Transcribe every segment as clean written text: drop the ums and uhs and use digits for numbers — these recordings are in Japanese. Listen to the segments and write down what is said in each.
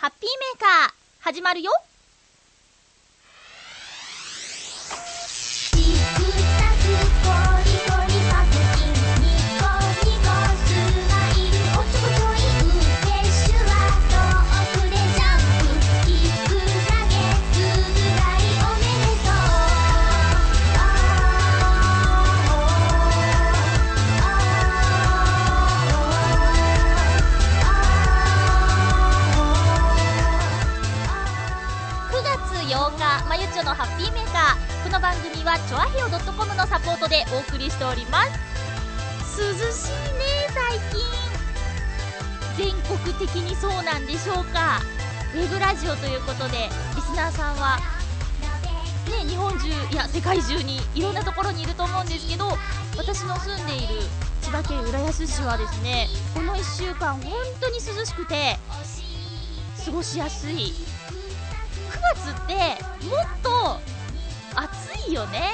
ハッピーメーカー始まるよ。のハッピーメーカー、この番組はチョアヘオ .com のサポートでお送りしております。涼しいね、最近。全国的にそうなんでしょうか。ウェブラジオということでリスナーさんは、ね、日本中、いや世界中にいろんなところにいると思うんですけど、私の住んでいる千葉県浦安市はですね、この1週間本当に涼しくて過ごしやすい。9月ってもっと暑いよね。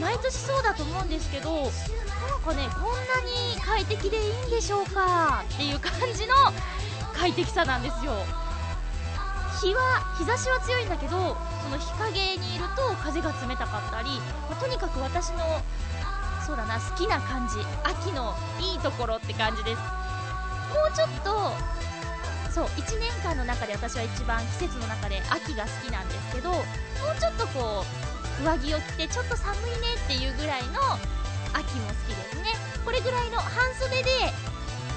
毎年そうだと思うんですけど、なんかね、こんなに快適でいいんでしょうかっていう感じの快適さなんですよ。日差しは強いんだけど、その日陰にいると風が冷たかったり、とにかく私のそうだな、好きな感じ、秋のいいところって感じです。もうちょっとそう、1年間の中で私は一番季節の中で秋が好きなんですけど、もうちょっとこう上着を着てちょっと寒いねっていうぐらいの秋も好きですね。これぐらいの半袖で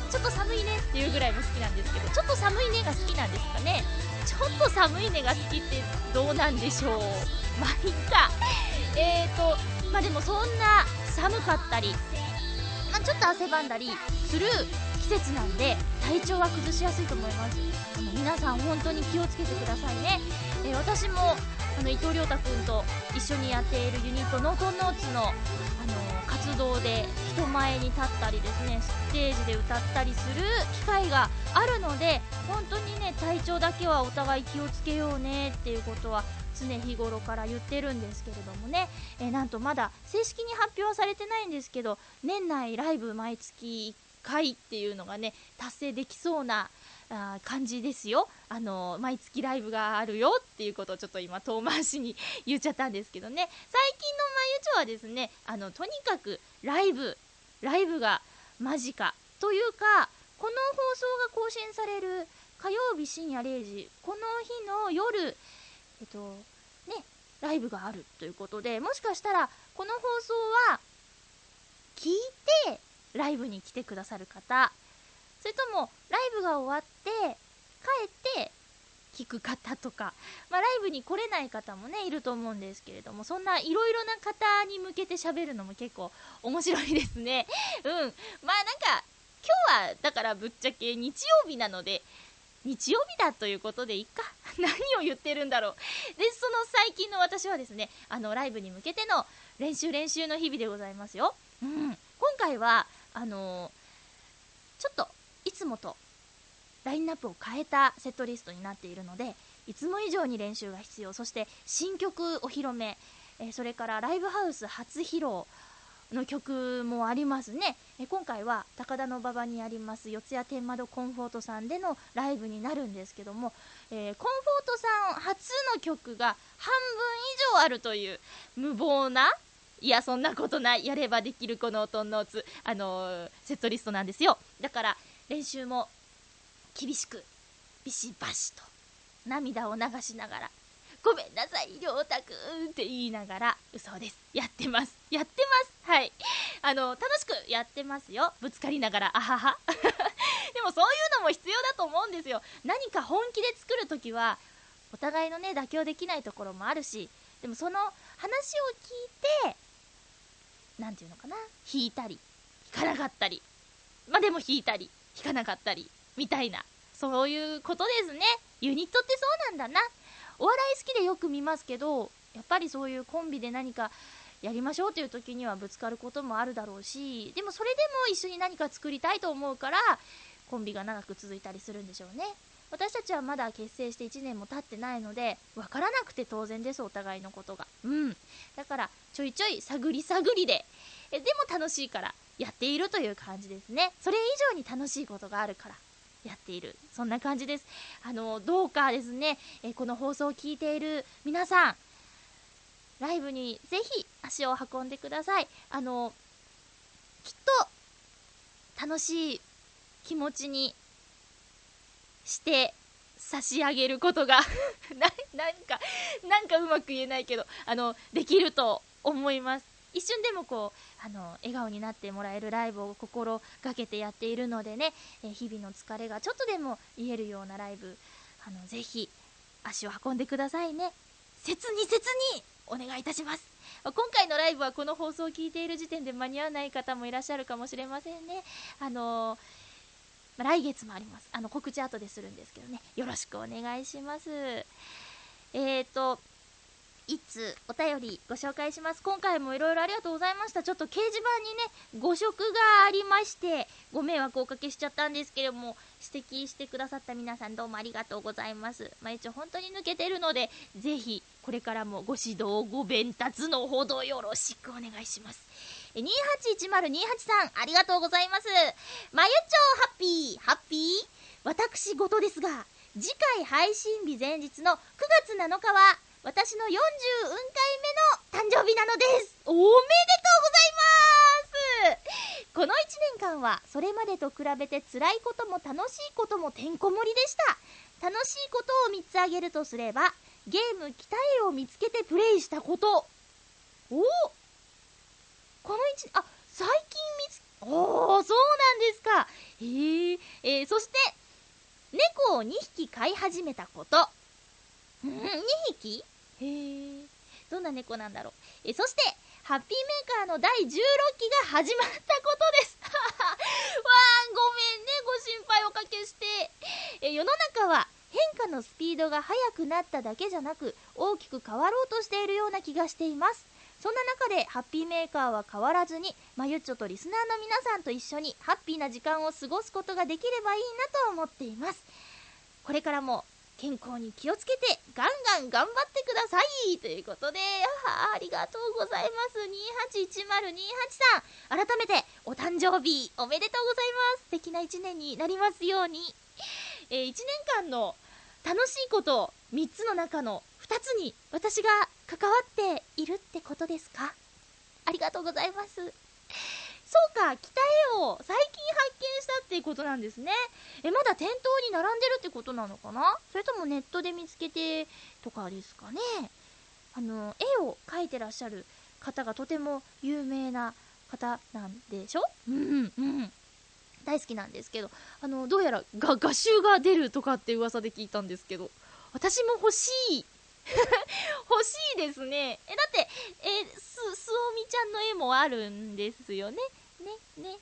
ちょっと寒いねっていうぐらいも好きなんですけど、ちょっと寒いねが好きなんですかね。ちょっと寒いねが好きってどうなんでしょう。まあいいか。まあでもそんな寒かったり、まあ、ちょっと汗ばんだりする季節なんで、体調は崩しやすいと思います。皆さん本当に気をつけてくださいね。私も伊藤亮太くんと一緒にやっているユニットノートンノーツの、活動で人前に立ったりですね、ステージで歌ったりする機会があるので、本当にね、体調だけはお互い気をつけようねっていうことは常日頃から言ってるんですけれどもね、なんとまだ正式に発表はされてないんですけど、年内ライブ毎月1回っていうのがね、達成できそうな感じですよ。毎月ライブがあるよっていうことをちょっと今遠回しに言っちゃったんですけどね。最近のまゆちょはですね、とにかくライブが間近というか、この放送が更新される火曜日深夜0時、この日の夜ね、ライブがあるということで、もしかしたらこの放送は聞いてライブに来てくださる方、それともライブが終わって帰って聞く方とか、ライブに来れない方もねいると思うんですけれども、そんないろいろな方に向けて喋るのも結構面白いですね。うん、まあなんか今日はだからぶっちゃけ日曜日なので、日曜日だということでいっか。何を言ってるんだろう。で、その最近の私はですね、ライブに向けての練習の日々でございますよ。うん、今回はちょっといつもとラインナップを変えたセットリストになっているので、いつも以上に練習が必要。そして新曲お披露目、それからライブハウス初披露の曲もありますね。今回は高田馬場にあります四谷天窓コンフォートさんでのライブになるんですけども、コンフォートさん初の曲が半分以上あるという無謀な、いやそんなことない、やればできるこのトンノーツ、セットリストなんですよ。だから練習も厳しくビシバシと涙を流しながら、ごめんなさいりょうたくんって言いながら、嘘です、やってます、はい、楽しくやってますよ、ぶつかりながらあははでもそういうのも必要だと思うんですよ。何か本気で作るときはお互いのね妥協できないところもあるし、でもその話を聞いてなんていうのかな、弾いたり弾かなかったり、でも弾いたり弾かなかったりみたいな、そういうことですね。ユニットってそうなんだな。お笑い好きでよく見ますけど、やっぱりそういうコンビで何かやりましょうという時にはぶつかることもあるだろうし、でもそれでも一緒に何か作りたいと思うから、コンビが長く続いたりするんでしょうね。私たちはまだ結成して1年も経ってないので、分からなくて当然です、お互いのことが。うん、だからちょいちょい探り探りで、でも楽しいからやっているという感じですね。それ以上に楽しいことがあるからやっている、そんな感じです。どうかですね、この放送を聞いている皆さん、ライブにぜひ足を運んでください。きっと楽しい気持ちにして差し上げることがなんかうまく言えないけどできると思います。一瞬でもこう笑顔になってもらえるライブを心がけてやっているのでね、日々の疲れがちょっとでも癒えるようなライブ、ぜひ足を運んでくださいね。切にお願いいたします。今回のライブはこの放送を聞いている時点で間に合わない方もいらっしゃるかもしれませんね。来月もあります。告知後でするんですけどね、よろしくお願いします。いつお便りご紹介します。今回もいろいろありがとうございました。ちょっと掲示板にね誤植がありましてご迷惑をおかけしちゃったんですけれども、指摘してくださった皆さんどうもありがとうございます。まあ、一応本当に抜けてるのでぜひこれからもご指導ご鞭撻のほどよろしくお願いします。281028さんありがとうございます。まゆちょハッピー私事ですが次回配信日前日の9月7日は私の44回目の誕生日なのです。おめでとうございます。この1年間はそれまでと比べて辛いことも楽しいこともてんこ盛りでした。楽しいことを3つ挙げるとすればゲーム鍛えを見つけてプレイしたこと。おお、この1年、あ、最近見つ、おお、そうなんですか。そして猫を2匹飼い始めたこと。2匹、へえ、どんな猫なんだろう。そしてハッピーメーカーの第16期が始まったことです。わあ、ごめんね、ご心配おかけして。世の中は変化のスピードが速くなっただけじゃなく大きく変わろうとしているような気がしています。そんな中でハッピーメーカーは変わらずにまゆっちょとリスナーの皆さんと一緒にハッピーな時間を過ごすことができればいいなと思っています。これからも健康に気をつけてガンガン頑張ってくださいということで、ありがとうございます。281028さん、改めてお誕生日おめでとうございます。素敵な1年になりますように。1年間の楽しいこと3つの中の2つに私が関わっているってことですか。ありがとうございます。そうか、鍛えを最近発見したっていうことなんですね。まだ店頭に並んでるってことなのかな、それともネットで見つけてとかですかね。絵を描いてらっしゃる方がとても有名な方なんでしょ。大好きなんですけど、どうやら画集が出るとかって噂で聞いたんですけど、私も欲しい欲しいですね。だってすおみちゃんの絵もあるんですよね。見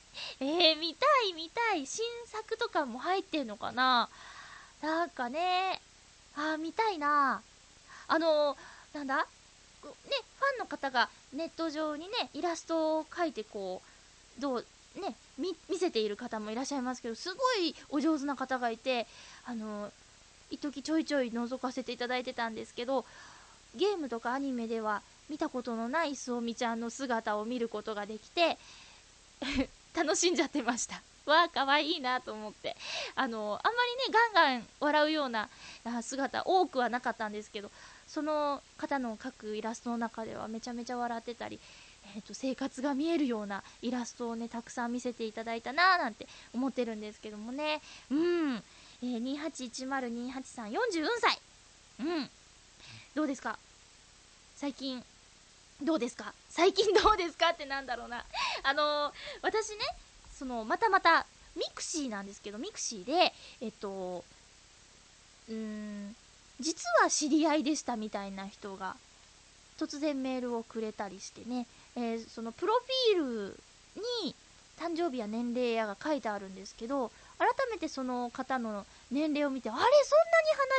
たい見たい。新作とかも入ってんのかな。なんかね、見たいな。なんだね、ファンの方がネット上にねイラストを描いてこうどうね見せている方もいらっしゃいますけど、すごいお上手な方がいて、一時ちょいちょい覗かせていただいてたんですけど、ゲームとかアニメでは見たことのないすおみちゃんの姿を見ることができて楽しんじゃってました。わあ、かわいいなと思って、あんまりねガンガン笑うような姿多くはなかったんですけど、その方の描くイラストの中ではめちゃめちゃ笑ってたり、生活が見えるようなイラストをねたくさん見せていただいたなーなんて思ってるんですけどもね。281028さん44歳、どうですか最近どうですか最近どうですかってなんだろうな。私ね、またミクシーなんですけど、ミクシーで実は知り合いでしたみたいな人が突然メールをくれたりしてね、そのプロフィールに誕生日や年齢やが書いてあるんですけど、改めてその方の年齢を見て、あれそんなに離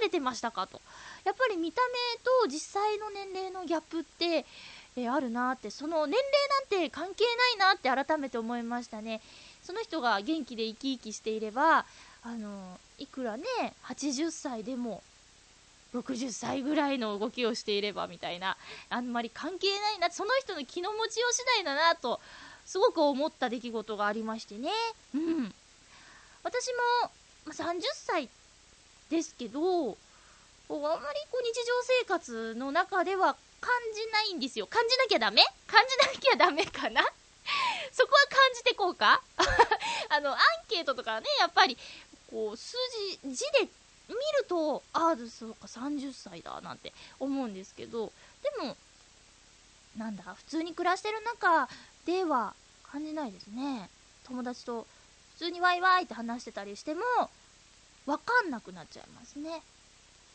れてましたかと。やっぱり見た目と実際の年齢のギャップって、あるなって、その年齢なんて関係ないなって改めて思いましたね。その人が元気で生き生きしていれば、いくらね80歳でも60歳ぐらいの動きをしていればみたいな、あんまり関係ないな、その人の気の持ちよう次第だなとすごく思った出来事がありましてね。私も30歳ですけど、あんまりこう日常生活の中では感じないんですよ。感じなきゃダメ？感じなきゃダメかなそこは感じてこうかアンケートとかね、やっぱりこう数字、字で見ると、ああ、そうか、30歳だなんて思うんですけど、でも、なんだ、普通に暮らしてる中では感じないですね。友達と普通にワイワイって話してたりしても、わかんなくなっちゃいますね。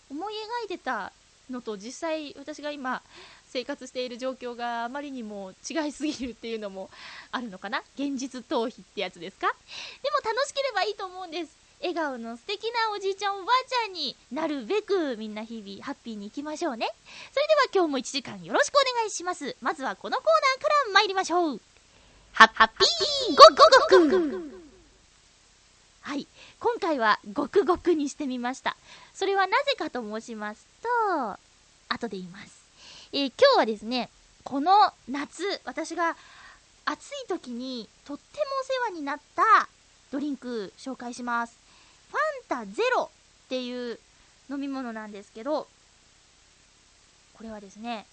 思い描いてたのと実際私が今生活している状況があまりにも違いすぎるっていうのもあるのかな。現実逃避ってやつですか。でも楽しければいいと思うんです。笑顔の素敵なおじいちゃんおばあちゃんになるべく、みんな日々ハッピーに行きましょうね。それでは今日も1時間よろしくお願いします。まずはこのコーナーから参りましょう。ハッピーゴクゴク。はい、今回はゴクゴクにしてみました。それはなぜかと申しますと、後で言います。今日はですね、この夏私が暑い時にとってもお世話になったドリンク紹介します。ファンタゼロっていう飲み物なんですけど、これはですね、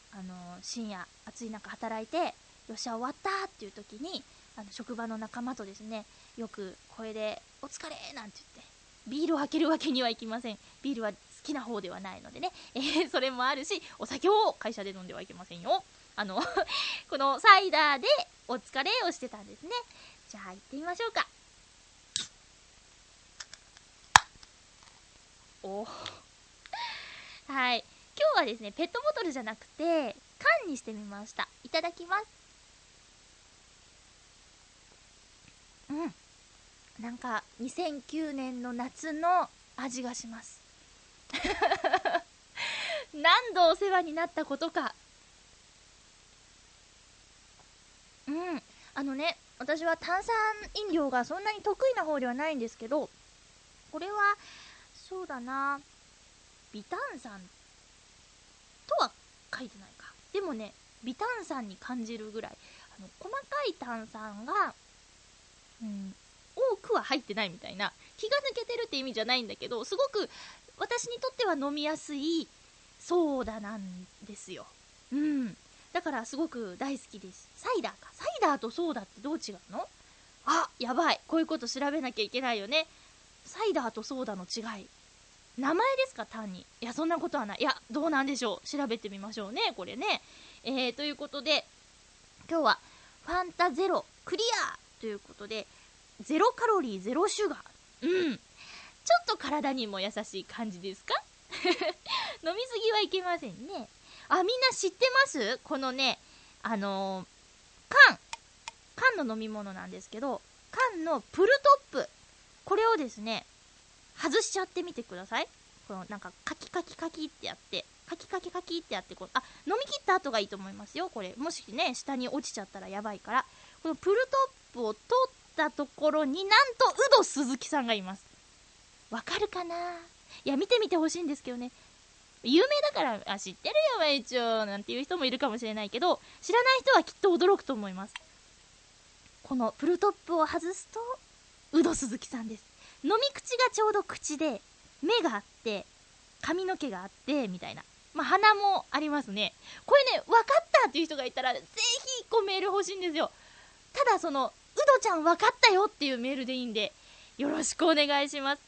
深夜暑い中働いて、よっしゃ終わったっていう時に、職場の仲間とですね、よく声でお疲れなんて言ってビールを開けるわけにはいきません。ビールは好きな方ではないのでね、それもあるし、お酒を会社で飲んではいけませんよ。このサイダーでお疲れをしてたんですね。じゃあ行ってみましょうか。おはい、今日はですねペットボトルじゃなくて缶にしてみました。いただきます。なんか2009年の夏の味がします何度お世話になったことか。私は炭酸飲料がそんなに得意な方ではないんですけど、これはそうだな、微炭酸とは書いてないか。でもね、微炭酸に感じるぐらい細かい炭酸が多くは入ってないみたいな、気が抜けてるって意味じゃないんだけど、すごく私にとっては飲みやすいソーダなんですよ。だからすごく大好きです。サイダーか。サイダーとソーダってどう違うの？あ、やばい、こういうこと調べなきゃいけないよね。サイダーとソーダの違い、名前ですか単に。いや、そんなことはない。いや、どうなんでしょう、調べてみましょうね、これね。ということで今日はファンタゼロクリアということで、ゼロカロリーゼロシュガー。ちょっと体にも優しい感じですか飲みすぎはいけませんね。あ、みんな知ってますこのね、缶の飲み物なんですけど、缶のプルトップ、これをですね外しちゃってみてください。このなんかカキカキカキってやって、カキカキカキってやって、こう、あ、飲み切った後がいいと思いますよ。これもしね下に落ちちゃったらやばいから、このプルトップを取ったところに、なんとウド鈴木さんがいます。わかるかな。いや、見てみてほしいんですけどね。有名だからあ、知ってるよまゆちょなんていう人もいるかもしれないけど、知らない人はきっと驚くと思います。このプルトップを外すとウド鈴木さんです。飲み口がちょうど口で、目があって髪の毛があってみたいな、鼻もありますね。これね、分かったっていう人がいたらぜひ1個メール欲しいんですよ。ただそのウドちゃん分かったよっていうメールでいいんで、よろしくお願いします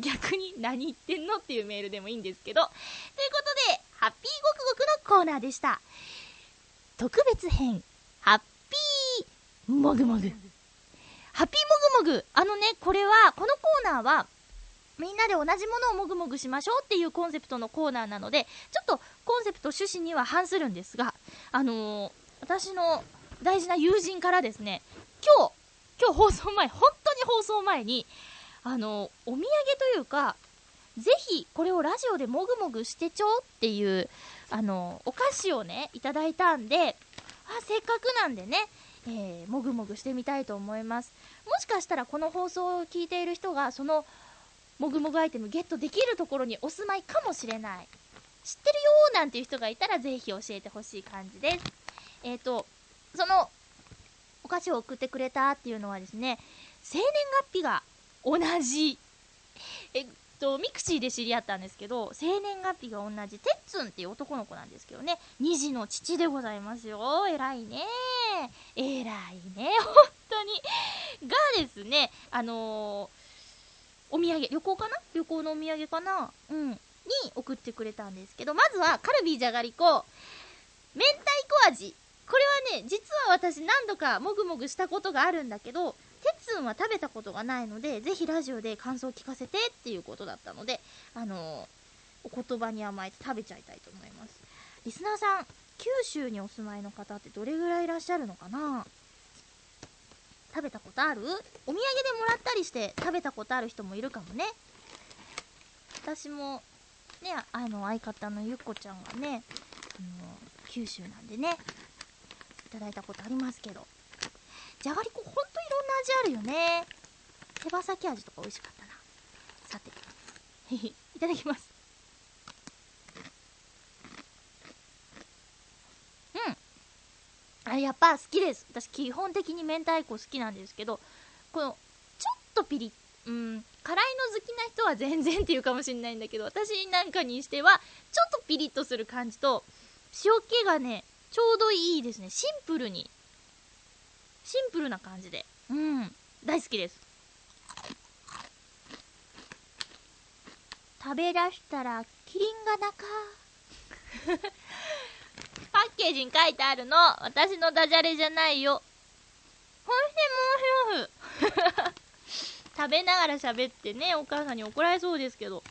逆に何言ってんのっていうメールでもいいんですけど。ということでハッピーゴクゴクのコーナーでした。特別編ハッピーもぐもぐ。ハッピーもぐもぐ、これは、このコーナーはみんなで同じものをもぐもぐしましょうっていうコンセプトのコーナーなので、ちょっとコンセプト趣旨には反するんですが、私の大事な友人からですね、今日放送前、本当に放送前にお土産というか、ぜひこれをラジオでもぐもぐしてちょうっていうお菓子をねいただいたんで、せっかくなんでね、もぐもぐしてみたいと思います。もしかしたらこの放送を聞いている人がそのもぐもぐアイテムゲットできるところにお住まいかもしれない。知ってるよなんていう人がいたらぜひ教えてほしい感じです。そのお菓子を送ってくれたっていうのはですね、生年月日が同じミクシーで知り合ったんですけど、生年月日が同じてっつんっていう男の子なんですけどね、2児の父でございますよ。偉いね、偉いね、本当にがですね、お土産、旅行かな、旅行のお土産かな、うん、に送ってくれたんですけど、まずはカルビーじゃがりこ明太子味。これはね、実は私何度かもぐもぐしたことがあるんだけど、てっつんは食べたことがないので、ぜひラジオで感想を聞かせてっていうことだったので、お言葉に甘えて食べちゃいたいと思います。リスナーさん、九州にお住まいの方ってどれぐらいいらっしゃるのかな。食べたことある？お土産でもらったりして食べたことある人もいるかもね。私もね、相方のゆっこちゃんがね、九州なんでね、いただいたことありますけど、じゃがりこほんといろんな味あるよね。手羽先味とか美味しかったな。さていただきます。うん、あれやっぱ好きです。私基本的に明太子好きなんですけど、このちょっとピリッ、辛いの好きな人は全然っていうかもしれないんだけど、私なんかにしてはちょっとピリッとする感じと塩気がねちょうどいいですね。シンプルな感じで、大好きです。食べだしたらキリンが鳴かパッケージに書いてあるの、私のダジャレじゃないよ。おいしい、もうよ食べながら喋ってね、お母さんに怒られそうですけど、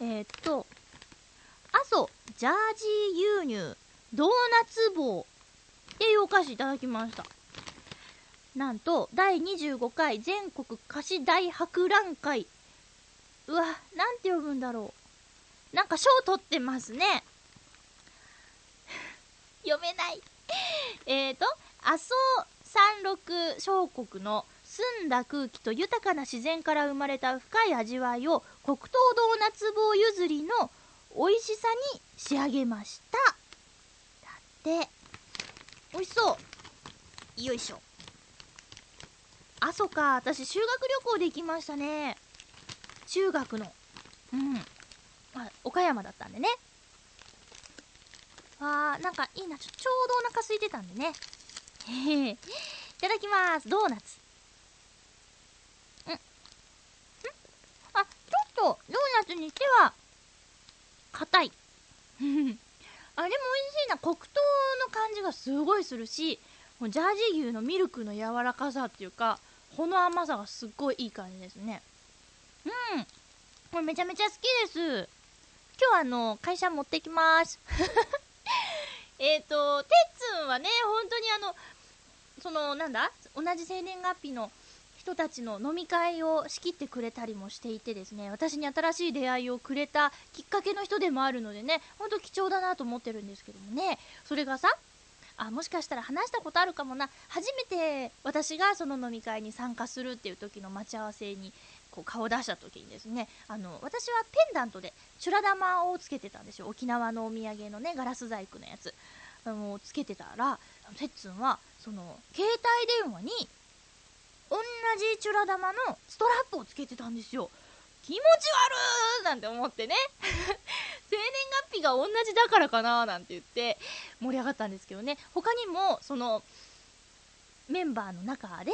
阿蘇ジャージー牛乳ドーナツ棒っていうお菓子いただきました。なんと第25回全国菓子大博覧会、うわ、なんて呼ぶんだろう、なんか賞取ってますね読めない阿蘇山麓小国の澄んだ空気と豊かな自然から生まれた深い味わいを黒糖ドーナツ棒譲りの美味しさに仕上げました。だって、美味しそう。よいしょ。阿蘇か、私修学旅行で行きましたね、中学の、岡山だったんでね。わー、なんかいいな、ちょうどお腹空いてたんでねいただきます。ドーナツ、あ、ちょっとドーナツにしては硬いあれも美味しいな。黒糖の感じがすごいするし、もうジャージー牛のミルクの柔らかさっていうか、この甘さがすっごいいい感じですね。これめちゃめちゃ好きです。今日は会社持ってきますてっつんはね、本当に同じ生年月日の人たちの飲み会を仕切ってくれたりもしていてですね、私に新しい出会いをくれたきっかけの人でもあるのでね、ほんと貴重だなと思ってるんですけどもね。それがさ、もしかしたら話したことあるかもな、初めて私がその飲み会に参加するっていう時の待ち合わせにこう顔を出した時にですね、私はペンダントでチュラ玉をつけてたんですよ。沖縄のお土産のね、ガラス細工のやつつけてたら、てっつんはその携帯電話に同じチュラ玉のストラップをつけてたんですよ。気持ち悪ーなんて思ってね生年月日が同じだからかなーなんて言って盛り上がったんですけどね。他にもそのメンバーの中で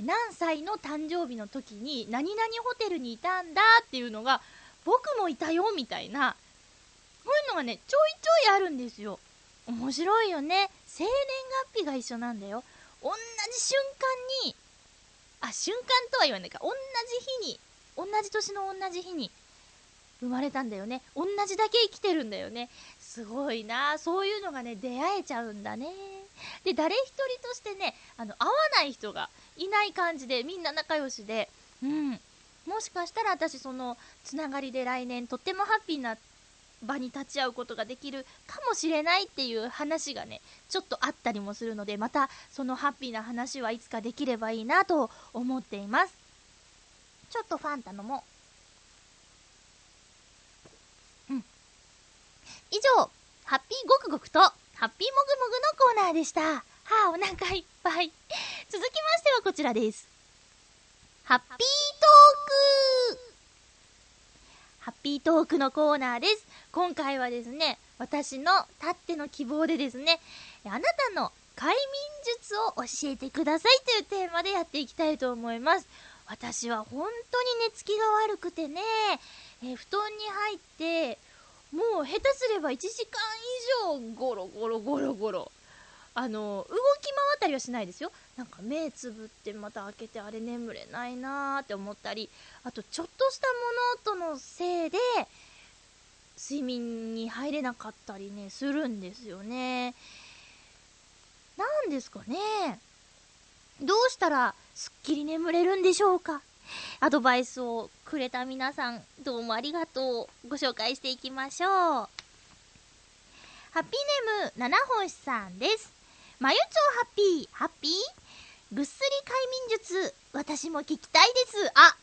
何歳の誕生日の時に何々ホテルにいたんだっていうのが、僕もいたよみたいな、こういうのがねちょいちょいあるんですよ。面白いよね、生年月日が一緒なんだよ。同じ瞬間に、瞬間とは言わないか、同じ年の同じ日に生まれたんだよね。同じだけ生きてるんだよね。すごいな、そういうのがね出会えちゃうんだね。で、誰一人としてね会わない人がいない感じで、みんな仲良しで、もしかしたら私そのつながりで来年とってもハッピーな場に立ち会うことができるかもしれないっていう話がねちょっとあったりもするので、またそのハッピーな話はいつかできればいいなと思っています。ちょっとファン頼もう。以上、ハッピーゴクゴクとハッピーモグモグのコーナーでした。はあ、お腹いっぱい。続きましてはこちらです。ハッピートーク、ハッピートークのコーナーです。今回はですね、私のたっての希望でですね、あなたの快眠術を教えてくださいというテーマでやっていきたいと思います。私は本当に寝つきが悪くてね、布団に入ってもう下手すれば1時間以上ゴロゴロゴロゴロ、動き回ったりはしないですよ。なんか目つぶってまた開けて、あれ眠れないなーって思ったり、あとちょっとした物音のせいで睡眠に入れなかったりねするんですよね。なんですかね、どうしたらすっきり眠れるんでしょうか。アドバイスをくれた皆さん、どうもありがとう。ご紹介していきましょう。ハッピーネーム七星さんです。まゆちょハッピーハッピーぐっすり快眠術、私も聞きたいです。あ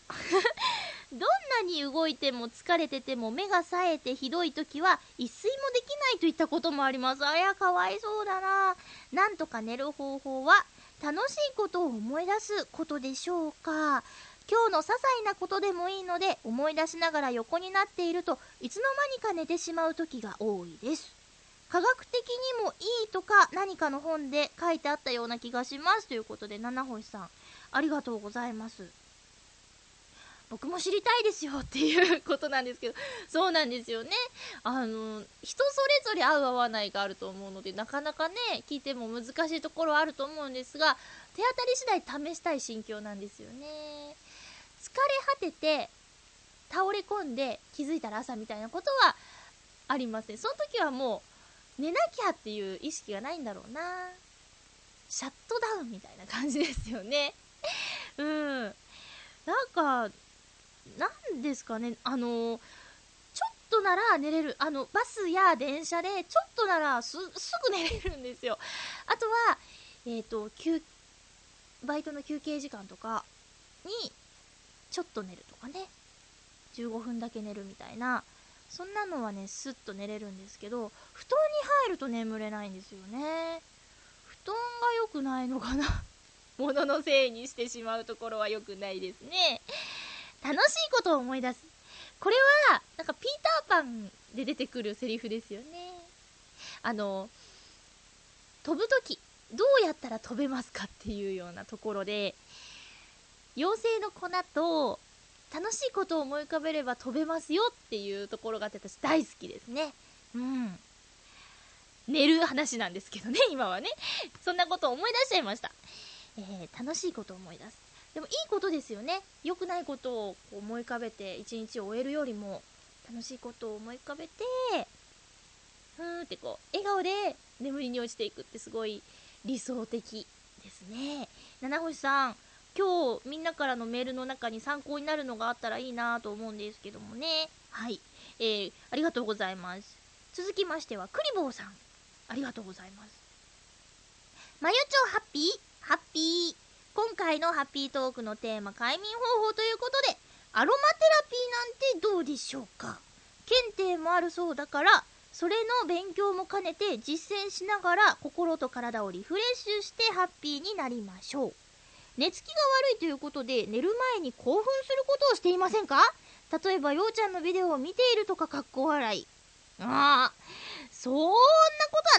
どんなに動いても疲れてても目が冴えて、ひどい時は一睡もできないといったこともあります。あや、かわいそうだな。なんとか寝る方法は楽しいことを思い出すことでしょうか。今日の些細なことでもいいので思い出しながら横になっていると、いつの間にか寝てしまう時が多いです。科学的にもいいとか何かの本で書いてあったような気がしますということで、七星さんありがとうございます。僕も知りたいですよっていうことなんですけど、そうなんですよね。人それぞれ合う合わないがあると思うので、なかなかね聞いても難しいところはあると思うんですが、手当たり次第試したい心境なんですよね。疲れ果てて倒れ込んで気づいたら朝みたいなことはありません。その時はもう寝なきゃっていう意識がないんだろうな。シャットダウンみたいな感じですよね。なんかなんですかね、ちょっとなら寝れる、バスや電車でちょっとならすぐ寝れるんですよ。あとは、バイトの休憩時間とかにちょっと寝るとかね、15分だけ寝るみたいな、そんなのはねスッと寝れるんですけど、布団に入ると眠れないんですよね。布団が良くないのかな物のせいにしてしまうところは良くないですね。楽しいことを思い出す、これはなんかピーターパンで出てくるセリフですよね。飛ぶときどうやったら飛べますかっていうようなところで、妖精の粉と楽しいことを思い浮かべれば飛べますよっていうところがあって、私大好きですね。寝る話なんですけどね、今はねそんなことを思い出しちゃいました。楽しいことを思い出す、でもいいことですよね。良くないことを思い浮かべて一日を終えるよりも、楽しいことを思い浮かべてふーってこう笑顔で眠りに落ちていくってすごい理想的ですね。七星さん、今日みんなからのメールの中に参考になるのがあったらいいなと思うんですけどもね。はい、ありがとうございます。続きましてはクリボーさん、ありがとうございます。まゆちょハッピーハッピー、今回のハッピートークのテーマ、快眠方法ということで、アロマテラピーなんてどうでしょうか。検定もあるそうだから、それの勉強も兼ねて実践しながら心と体をリフレッシュしてハッピーになりましょう。寝つきが悪いということで、寝る前に興奮することをしていませんか。例えばようちゃんのビデオを見ているとか、かっこ笑い。そんなこ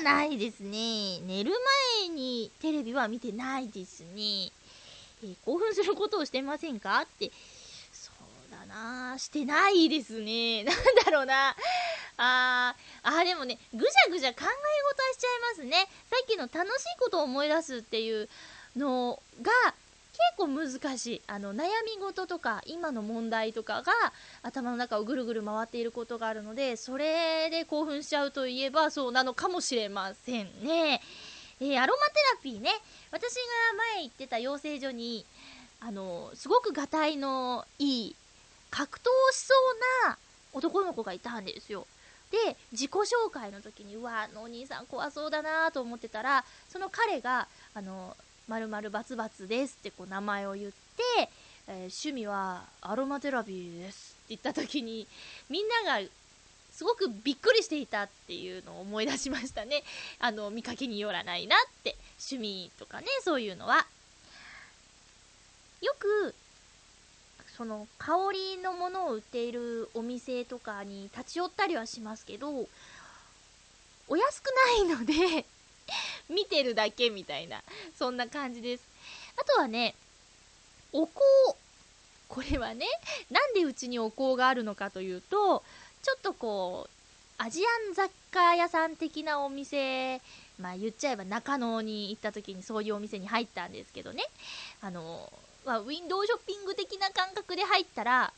とはないですね。寝る前にテレビは見てないですね。興奮することをしてませんかって、そうだな、してないですね。なんだろうな、でもね、ぐじゃぐじゃ考え事はしちゃいますね。さっきの楽しいことを思い出すっていうのが結構難しい。悩み事とか今の問題とかが頭の中をぐるぐる回っていることがあるので、それで興奮しちゃうといえばそうなのかもしれませんね。アロマテラピーね、私が前行ってた養成所にすごくがたいのいい格闘しそうな男の子がいたんですよ。で、自己紹介の時に、うわ、あのお兄さん怖そうだなと思ってたら、その彼が〇〇バツバツですってこう名前を言って、趣味はアロマテラピーですって言った時に、みんながすごくびっくりしていたっていうのを思い出しましたね。見かけによらないなって、趣味とかね、そういうのはよくその香りのものを売っているお店とかに立ち寄ったりはしますけど、お安くないので見てるだけみたいな、そんな感じです。あとはね、お香。これはね、なんでうちにお香があるのかというと、ちょっとこうアジアン雑貨屋さん的なお店、まあ言っちゃえば中野に行った時にそういうお店に入ったんですけどね、ウィンドウショッピング的な感覚で入ったら、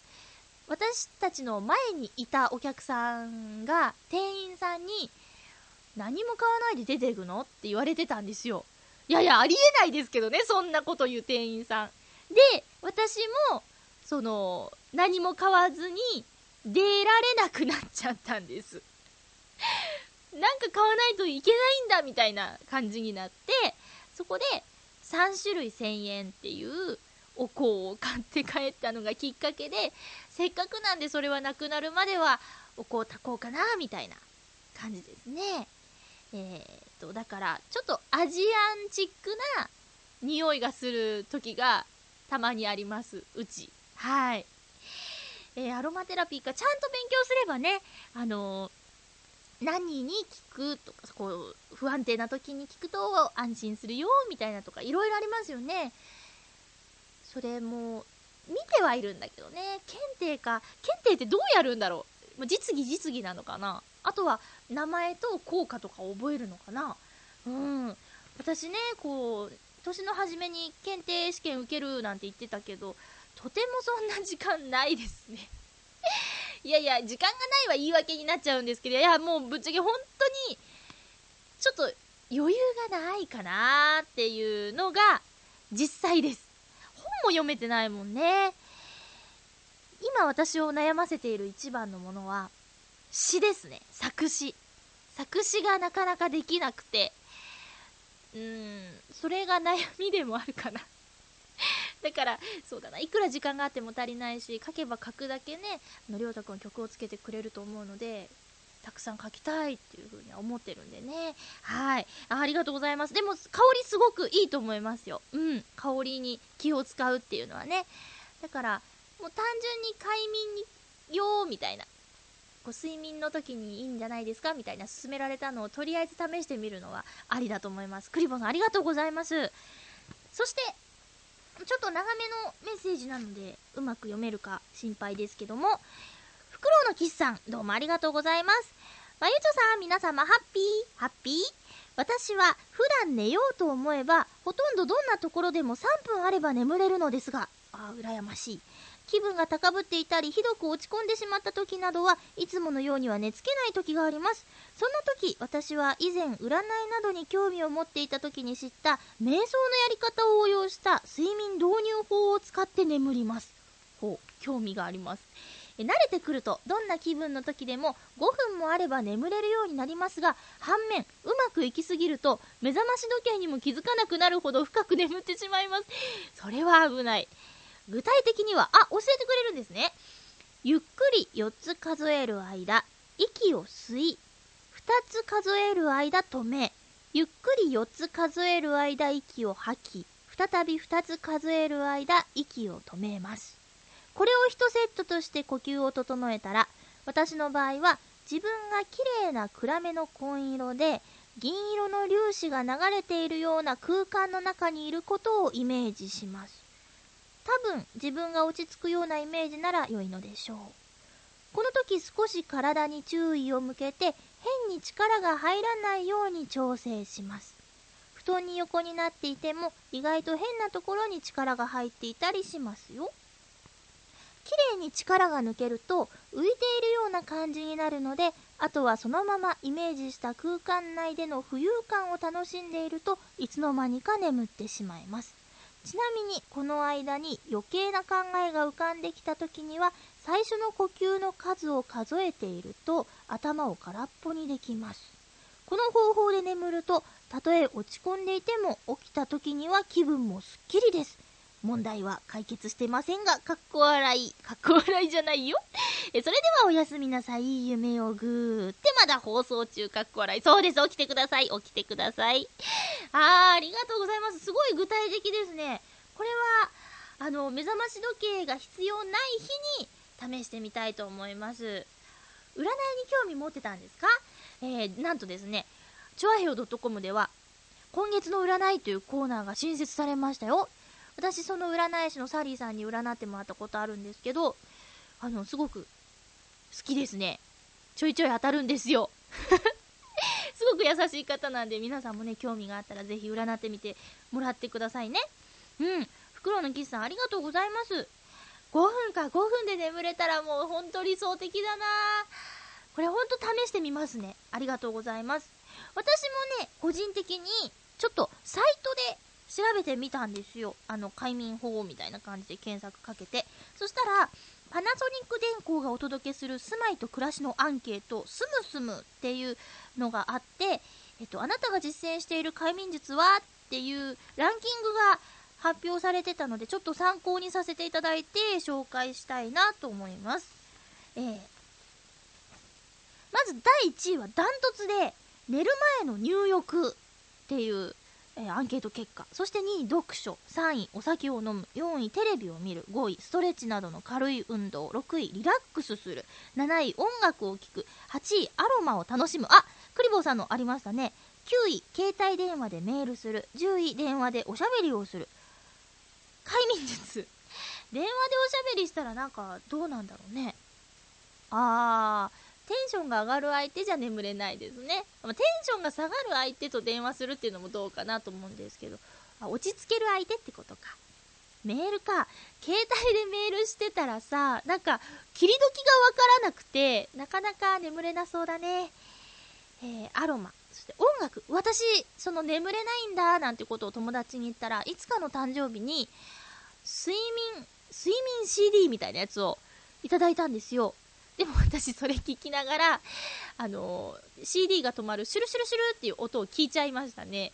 私たちの前にいたお客さんが店員さんに、何も買わないで出ていくのって言われてたんですよ。いやいや、ありえないですけどね、そんなこと言う店員さんで、私もその何も買わずに出られなくなっちゃったんです。なんか買わないといけないんだみたいな感じになって、そこで3種類1000円っていうお香を買って帰ったのがきっかけで、せっかくなんでそれはなくなるまではお香炊こうかなみたいな感じですね。だからちょっとアジアンチックな匂いがする時がたまにあります、うち。はい、アロマテラピーかちゃんと勉強すればね、何に効くとか、こう不安定な時に効くと安心するよみたいなとか、いろいろありますよね。それも見てはいるんだけどね、検定ってどうやるんだろう。実技なのかな、あとは名前と効果とか覚えるのかな。私ね、こう年の初めに検定試験受けるなんて言ってたけど、とてもそんな時間ないですね。いやいや、時間がないは言い訳になっちゃうんですけど、いや、もうぶっちゃけ本当にちょっと余裕がないかなっていうのが実際です。本も読めてないもんね。今私を悩ませている一番のものは詩ですね。作詞がなかなかできなくて、それが悩みでもあるかな。だからそうだな、いくら時間があっても足りないし、書けば書くだけね、りょうたくん曲をつけてくれると思うので、たくさん書きたいっていうふうには思ってるんでね。はい、ありがとうございます。でも香りすごくいいと思いますよ。香りに気を使うっていうのはね、だからもう単純に快眠によみたいな、こう睡眠の時にいいんじゃないですかみたいな勧められたのをとりあえず試してみるのはありだと思います。クリボさんありがとうございます。そしてちょっと長めのメッセージなのでうまく読めるか心配ですけども、フクロウのキスさん、どうもありがとうございます。まゆちょさん、皆様ハッピー。私は普段寝ようと思えばほとんどどんなところでも3分あれば眠れるのですが、羨ましい。気分が高ぶっていたりひどく落ち込んでしまった時などはいつものようには寝つけない時があります。そんな時、私は以前占いなどに興味を持っていた時に知った瞑想のやり方を応用した睡眠導入法を使って眠ります。興味があります。慣れてくるとどんな気分の時でも5分もあれば眠れるようになりますが、反面うまくいきすぎると目覚まし時計にも気づかなくなるほど深く眠ってしまいます。それは危ない。具体的には、教えてくれるんですね。ゆっくり4つ数える間、息を吸い、2つ数える間止め、ゆっくり4つ数える間息を吐き、再び2つ数える間息を止めます。これを1セットとして呼吸を整えたら、私の場合は自分が綺麗な暗めの紺色で、銀色の粒子が流れているような空間の中にいることをイメージします。多分自分が落ち着くようなイメージなら良いのでしょう。この時少し体に注意を向けて変に力が入らないように調整します。布団に横になっていても意外と変なところに力が入っていたりしますよ。きれいに力が抜けると浮いているような感じになるので、あとはそのままイメージした空間内での浮遊感を楽しんでいるといつの間にか眠ってしまいます。ちなみにこの間に余計な考えが浮かんできた時には最初の呼吸の数を数えていると頭を空っぽにできます。この方法で眠るとたとえ落ち込んでいても起きた時には気分もすっきりです。問題は解決してませんが、かっこ笑いじゃないよ。それではおやすみなさい、夢をぐーって、まだ放送中、かっこ笑い。そうです、起きてください。ありがとうございます。すごい具体的ですね。これは目覚まし時計が必要ない日に試してみたいと思います。占いに興味持ってたんですか？なんとですね、チョアヘオ .com では今月の占いというコーナーが新設されましたよ。私その占い師のサリーさんに占ってもらったことあるんですけど、すごく好きですね。ちょいちょい当たるんですよ。すごく優しい方なんで、皆さんもね、興味があったらぜひ占ってみてもらってくださいね。フクロウのキスさん、ありがとうございます。5分で眠れたらもうほんと理想的だな。これほんと試してみますね。ありがとうございます。私もね、個人的にちょっとサイトで調べてみたんですよ。快眠法みたいな感じで検索かけて、そしたらパナソニック電工がお届けする住まいと暮らしのアンケート、スムスムっていうのがあって、あなたが実践している快眠術はっていうランキングが発表されてたので、ちょっと参考にさせていただいて紹介したいなと思います。まず第1位はダントツで寝る前の入浴っていうアンケート結果。そして2位読書、3位お酒を飲む、4位テレビを見る、5位ストレッチなどの軽い運動、6位リラックスする、7位音楽を聴く、8位アロマを楽しむ、クリボーさんのありましたね。9位携帯電話でメールする、10位電話でおしゃべりをする。快眠術、電話でおしゃべりしたらなんかどうなんだろうね。テンションが上がる相手じゃ眠れないですね。テンションが下がる相手と電話するっていうのもどうかなと思うんですけど、落ち着ける相手ってことか。メールか。携帯でメールしてたらさ、なんか切り時がわからなくてなかなか眠れなそうだね。アロマ、そして音楽。私眠れないんだなんてことを友達に言ったら、いつかの誕生日に睡眠 CD みたいなやつをいただいたんですよ。でも私それ聞きながら、CD が止まるシュルシュルシュルっていう音を聞いちゃいましたね。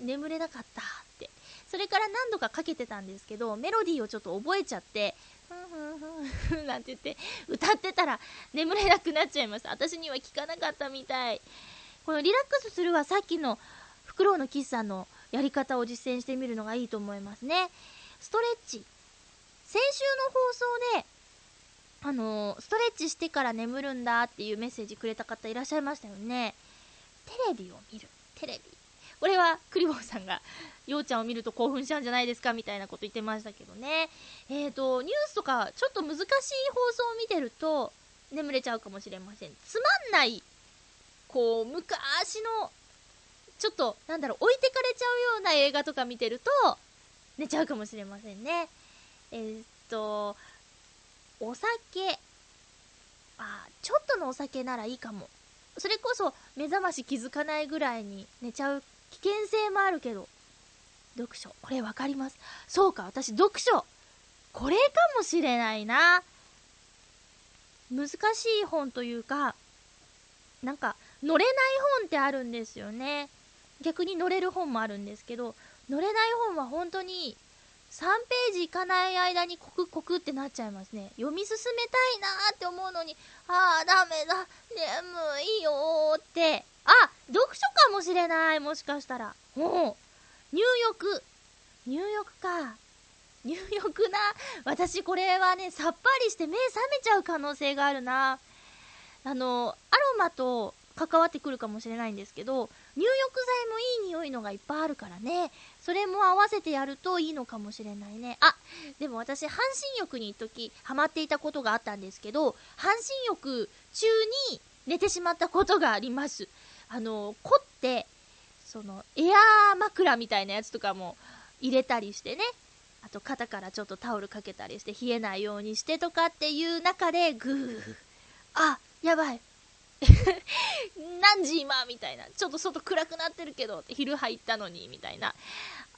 眠れなかったって。それから何度かかけてたんですけど、メロディーをちょっと覚えちゃって、ふんふんふんなんて言って歌ってたら眠れなくなっちゃいました。私には聞かなかったみたい。このリラックスするはさっきのフクロウのキスさんのやり方を実践してみるのがいいと思いますね。ストレッチ。先週の放送で、ストレッチしてから眠るんだっていうメッセージくれた方いらっしゃいましたよね。テレビを見る。これはクリボーさんがようちゃんを見ると興奮しちゃうんじゃないですかみたいなこと言ってましたけどね。ニュースとかちょっと難しい放送を見てると眠れちゃうかもしれません。つまんない、昔のちょっと置いてかれちゃうような映画とか見てると寝ちゃうかもしれませんね。お酒、ちょっとのお酒ならいいかも。それこそ目覚まし気づかないぐらいに寝ちゃう危険性もあるけど、読書、これわかります。そうか、私読書、これかもしれないな。難しい本というか、乗れない本ってあるんですよね。逆に乗れる本もあるんですけど、乗れない本は本当に3ページいかない間にコクコクってなっちゃいますね。読み進めたいなーって思うのに、ダメだ、眠いよーって。読書かもしれない、もしかしたら。入浴か。入浴な。私これはね、さっぱりして目覚めちゃう可能性があるな。アロマと関わってくるかもしれないんですけど、入浴剤もいい匂いのがいっぱいあるからね。それも合わせてやるといいのかもしれないね。でも私半身浴に一時ハマっていたことがあったんですけど、半身浴中に寝てしまったことがあります。凝ってエアー枕みたいなやつとかも入れたりしてね、あと肩からちょっとタオルかけたりして冷えないようにしてとかっていう中で、やばい何時今みたいな、ちょっと外暗くなってるけど昼入ったのにみたいな。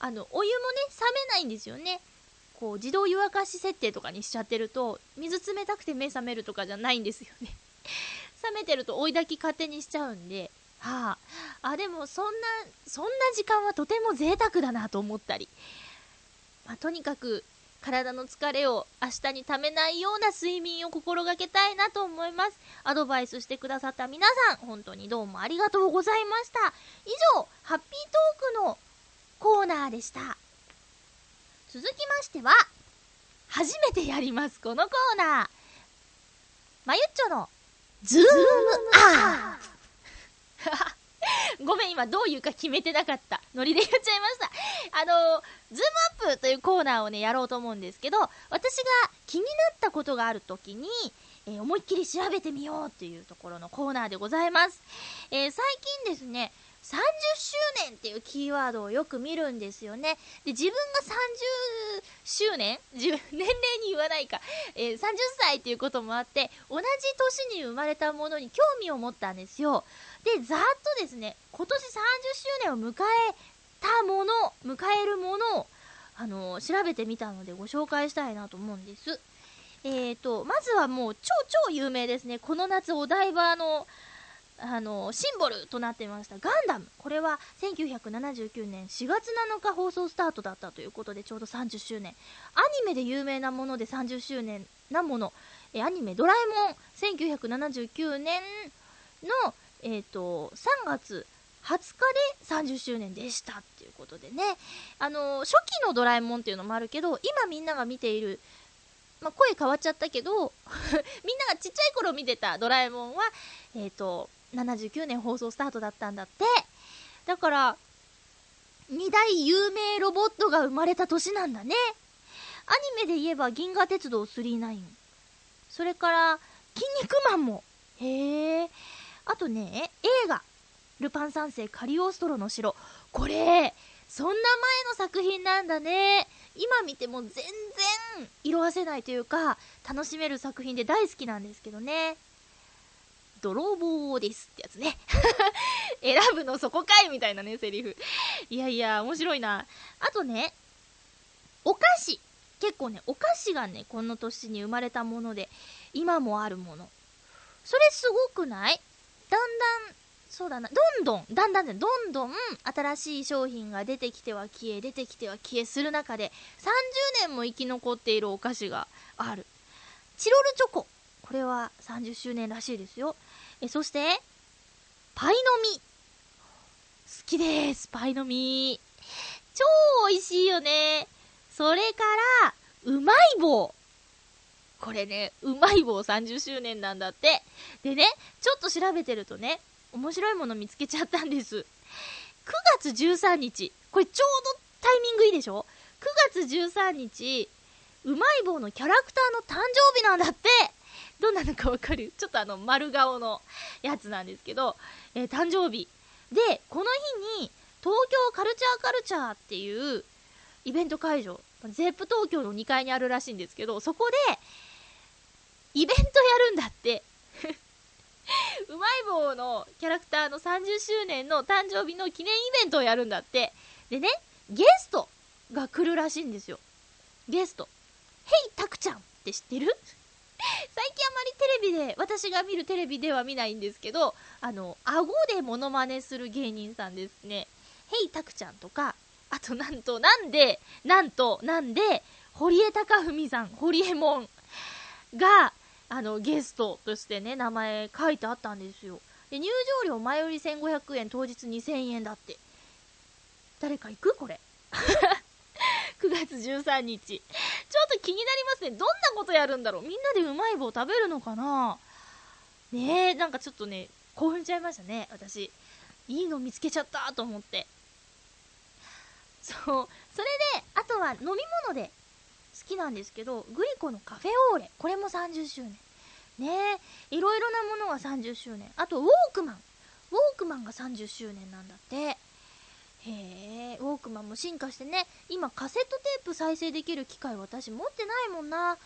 お湯もね、冷めないんですよね。自動湯沸かし設定とかにしちゃってると、水冷たくて目覚めるとかじゃないんですよね。冷めてると追い炊き勝手にしちゃうんで、でもそんな時間はとても贅沢だなと思ったり、とにかく体の疲れを明日にためないような睡眠を心がけたいなと思います。アドバイスしてくださった皆さん、本当にどうもありがとうございました。以上、ハッピートークのコーナーでした。続きましては、初めてやりますこのコーナー、まゆっちょのズームアーごめん、今どういうか決めてなかったノリで言っちゃいました。ズームアップというコーナーをねやろうと思うんですけど、私が気になったことがあるときに、思いっきり調べてみようというところのコーナーでございます、最近ですね30周年っていうキーワードをよく見るんですよね。で、自分が30周年年齢に言わないか、30歳っていうこともあって同じ年に生まれたものに興味を持ったんですよ。で、ざっとですね今年30周年を迎えたもの迎えるものを、調べてみたのでご紹介したいなと思うんです。まずはもう超有名ですね。この夏お台場のシンボルとなってましたガンダム、これは1979年4月7日放送スタートだったということで、ちょうど30周年、アニメで有名なもので30周年なもの、アニメドラえもん1979年の、3月20日で30周年でしたっていうことでね、初期のドラえもんっていうのもあるけど、今みんなが見ている、まあ、声変わっちゃったけどみんながちっちゃい頃見てたドラえもんは79年放送スタートだったんだって。だから2大有名ロボットが生まれた年なんだね。アニメで言えば銀河鉄道999、それから筋肉マンも、へえ。あとね、映画ルパン三世カリオストロの城、これそんな前の作品なんだね。今見ても全然色褪せないというか楽しめる作品で大好きなんですけどね。泥棒ですってやつね選ぶのそこかいみたいなねセリフ、いやいや面白いな。あとねお菓子、結構ねお菓子がねこの年に生まれたもので今もあるもの、それすごくない？だんだんそうだな、どんどん新しい商品が出てきては消えする中で30年も生き残っているお菓子がある。チロルチョコ、これは30周年らしいですよ。そしてパイの実、好きです。パイの実超美味しいよね。それからうまい棒、これねうまい棒30周年なんだって。でねちょっと調べてるとね面白いもの見つけちゃったんです。9月13日、これちょうどタイミングいいでしょ。9月13日うまい棒のキャラクターの誕生日なんだって。どんなのかわかる？ちょっと丸顔のやつなんですけど、誕生日でこの日に東京カルチャーっていうイベント会場、ゼップ東京の2階にあるらしいんですけど、そこでイベントやるんだってうまい棒のキャラクターの30周年の誕生日の記念イベントをやるんだって。でねゲストが来るらしいんですよ。ゲストヘイタクちゃんって知ってる？最近あまりテレビで私が見るテレビでは見ないんですけど、顎でモノマネする芸人さんですね。ヘイタクちゃんとか、あとなんと堀江貴文さん、堀江門がゲストとしてね名前書いてあったんですよ。で入場料前売り1500円、当日2000円だって。誰か行く？これ9月13日ちょっと気になりますね。どんなことやるんだろう。みんなでうまい棒食べるのかなねえ。なんかちょっとね興奮しちゃいましたね。私いいの見つけちゃったと思って。それであとは飲み物で好きなんですけど、グリコのカフェオーレ、これも30周年ねえ。いろいろなものが30周年。あとウォークマンが30周年なんだって。へえ、ウォークマンも進化してね、今カセットテープ再生できる機械私持ってないもんな。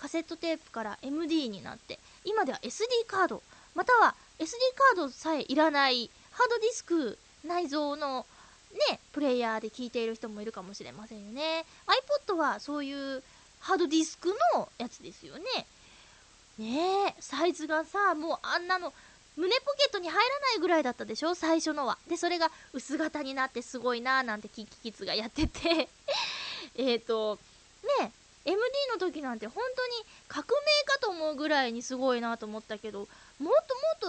カセットテープから MD になって、今では SD カードまたは SD カードさえいらないハードディスク内蔵のねプレイヤーで聴いている人もいるかもしれませんよね。 iPod はそういうハードディスクのやつですよね。ねえサイズがさ、もうあんなの胸ポケットに入らないぐらいだったでしょ最初のは。でそれが薄型になってすごいなーなんてKinKiKidsがやっててね MD の時なんて本当に革命かと思うぐらいにすごいなと思ったけど、もっと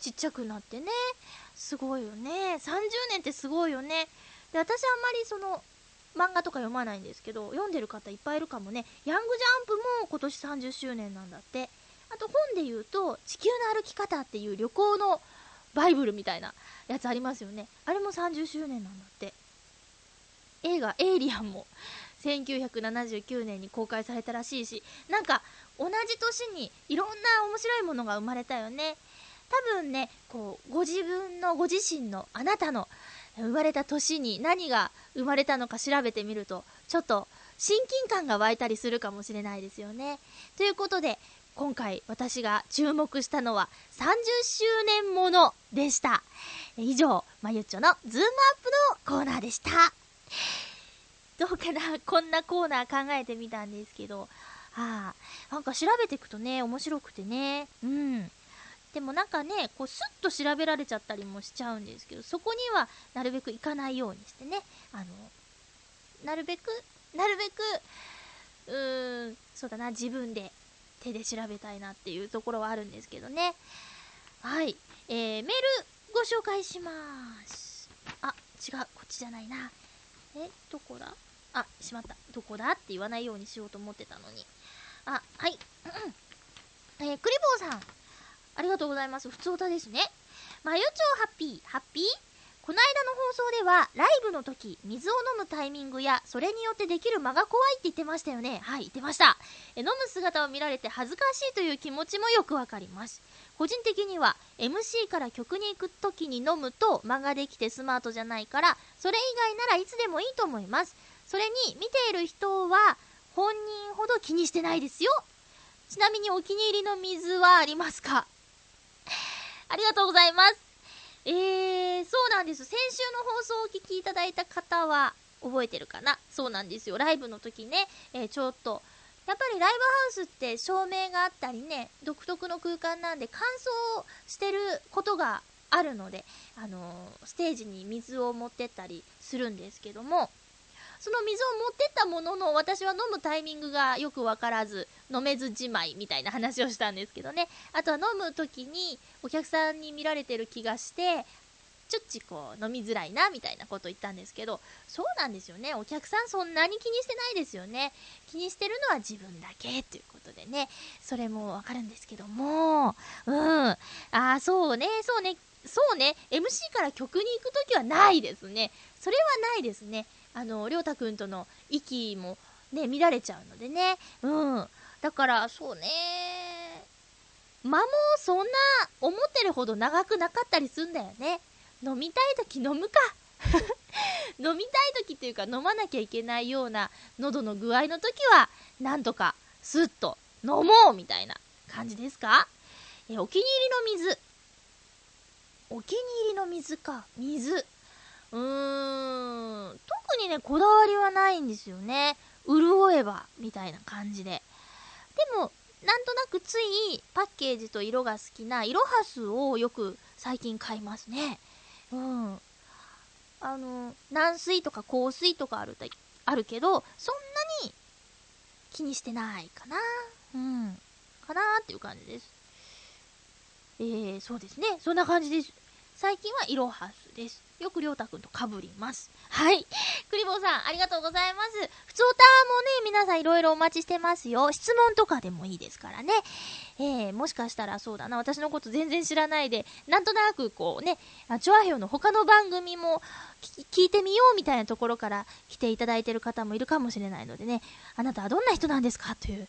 ちっちゃくなってね、すごいよね。30年ってすごいよね。で私あんまり漫画とか読まないんですけど、読んでる方いっぱいいるかもね。ヤングジャンプも今年30周年なんだって。あと本で言うと地球の歩き方っていう旅行のバイブルみたいなやつありますよね。あれも30周年なんだって。映画エイリアンも1979年に公開されたらしいし、なんか同じ年にいろんな面白いものが生まれたよね。多分ね、こうご自身のあなたの生まれた年に何が生まれたのか調べてみると、ちょっと親近感が湧いたりするかもしれないですよね。ということで今回私が注目したのは30周年ものでした。以上、まゆっちょのズームアップのコーナーでした。どうかな、こんなコーナー考えてみたんですけど、なんか調べていくとね面白くてね、でもなんかね、こうスッと調べられちゃったりもしちゃうんですけど、そこにはなるべく行かないようにしてね、なるべくそうだな、自分で手で調べたいなっていうところはあるんですけどね。はい、メールご紹介します。違う、こっちじゃないな。どこだ？しまった。どこだって言わないようにしようと思ってたのに。はい、クリボーさん、ありがとうございます。普通歌ですね。まゆちょハッピーハッピー。この間の放送ではライブの時水を飲むタイミングやそれによってできる間が怖いって言ってましたよね。はい、言ってました。飲む姿を見られて恥ずかしいという気持ちもよくわかります。個人的には MC から曲に行く時に飲むと間ができてスマートじゃないから、それ以外ならいつでもいいと思います。それに見ている人は本人ほど気にしてないですよ。ちなみにお気に入りの水はありますか？ありがとうございます。そうなんです。先週の放送をお聞きいただいた方は覚えてるかな。そうなんですよ、ライブの時ね、ちょっとやっぱりライブハウスって照明があったりね、独特の空間なんで乾燥してることがあるので、ステージに水を持ってったりするんですけども、その水を持ってったものの私は飲むタイミングがよくわからず飲めずじまいみたいな話をしたんですけどね。あとは飲む時にお客さんに見られてる気がしてちょっちこう飲みづらいなみたいなこと言ったんですけど、そうなんですよね、お客さんそんなに気にしてないですよね。気にしてるのは自分だけということでね、それもわかるんですけども、そうね MC から曲に行くときはないですね。それはないですね。りょうたくんとの息もね乱れちゃうのでね、だからそうね、間もそんな思ってるほど長くなかったりするんだよね。飲みたい時飲むか飲みたい時っていうか飲まなきゃいけないような喉の具合の時はなんとかスッと飲もうみたいな感じですか。お気に入りの水、お気に入りの水か。水、特にねこだわりはないんですよね。潤えばみたいな感じで。でもなんとなくついパッケージと色が好きなイロハスをよく最近買いますね。軟水とか硬水とかあるけど、そんなに気にしてないかな、かなーっていう感じです。そうですね、そんな感じです。最近はイロハスです。よくりょうたくんとかぶります。はい、クリボーさんありがとうございます。ふつおたもね皆さんいろいろお待ちしてますよ。質問とかでもいいですからね、もしかしたらそうだな、私のこと全然知らないでなんとなくこうね、チョアヘオの他の番組も聞いてみようみたいなところから来ていただいてる方もいるかもしれないのでね、あなたはどんな人なんですかという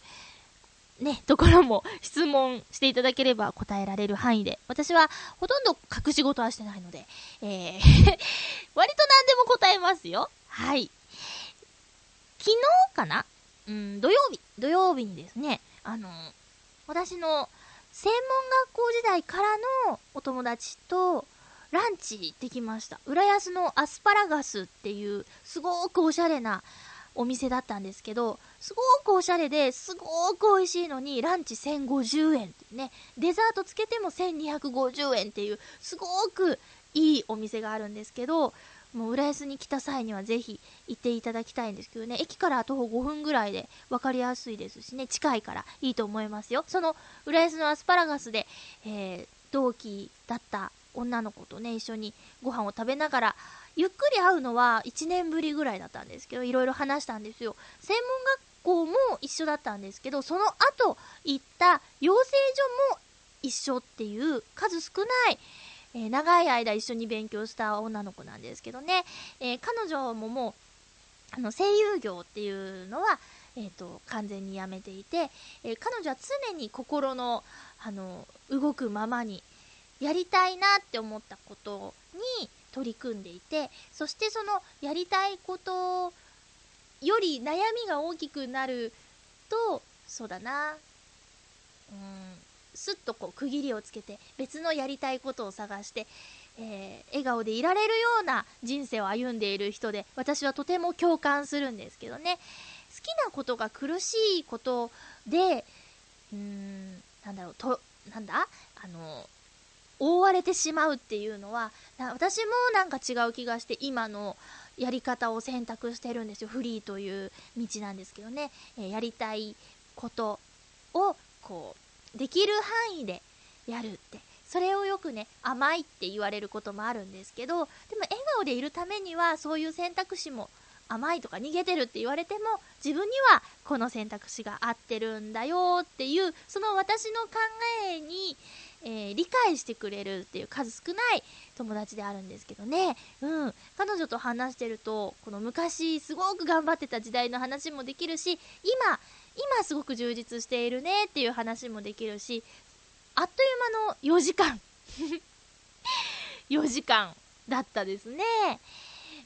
ね、ところも質問していただければ答えられる範囲で、私はほとんど隠し事はしてないので、割と何でも答えますよ。はい。昨日かな？土曜日にですね、私の専門学校時代からのお友達とランチ行ってきました。浦安のアスパラガスっていうすごくおしゃれなお店だったんですけど、すごくおしゃれですごく美味しいのにランチ1050円ってね、デザートつけても1250円っていうすごくいいお店があるんですけど、もう浦安に来た際にはぜひ行っていただきたいんですけどね、駅から徒歩5分ぐらいで分かりやすいですしね、近いからいいと思いますよ。その浦安のアスパラガスで、同期だった女の子とね一緒にご飯を食べながらゆっくり会うのは1年ぶりぐらいだったんですけど、いろいろ話したんですよ。専門学校も一緒だったんですけど、その後行った養成所も一緒っていう数少ない、長い間一緒に勉強した女の子なんですけどね、彼女ももう声優業っていうのは、完全にやめていて、彼女は常に心の、動くままにやりたいなって思ったことに取り組んでいて、そしてそのやりたいことより悩みが大きくなると、そうだな、すっとこう区切りをつけて別のやりたいことを探して、笑顔でいられるような人生を歩んでいる人で、私はとても共感するんですけどね。好きなことが苦しいことで覆われてしまうっていうのは、私もなんか違う気がして、今のやり方を選択してるんですよ。フリーという道なんですけどね、やりたいことをこうできる範囲でやるって、それをよくね甘いって言われることもあるんですけど、でも笑顔でいるためにはそういう選択肢も、甘いとか逃げてるって言われても、自分にはこの選択肢が合ってるんだよっていう、その私の考えに、理解してくれるっていう数少ない友達であるんですけどね、彼女と話してると、この昔すごく頑張ってた時代の話もできるし、今すごく充実しているねっていう話もできるし、あっという間の4時間4時間だったですね。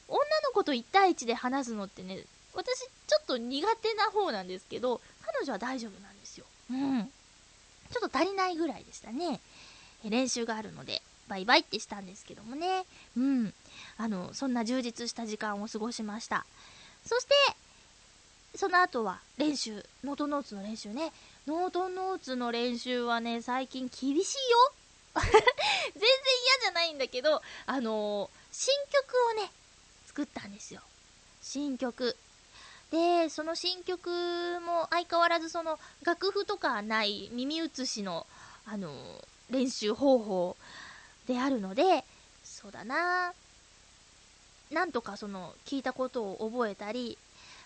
女の子と1対1で話すのってね、私ちょっと苦手な方なんですけど、彼女は大丈夫なんですよ。ちょっと足りないぐらいでしたね。練習があるのでバイバイってしたんですけどもね、そんな充実した時間を過ごしました。そしてその後は練習、ノートノーツの練習ね。ノートノーツの練習はね、最近厳しいよ全然嫌じゃないんだけど、新曲をね作ったんですよ。新曲で、その新曲も相変わらずその楽譜とかない耳写しの、練習方法であるので、そうだな、なんとかその聞いたことを覚えたり、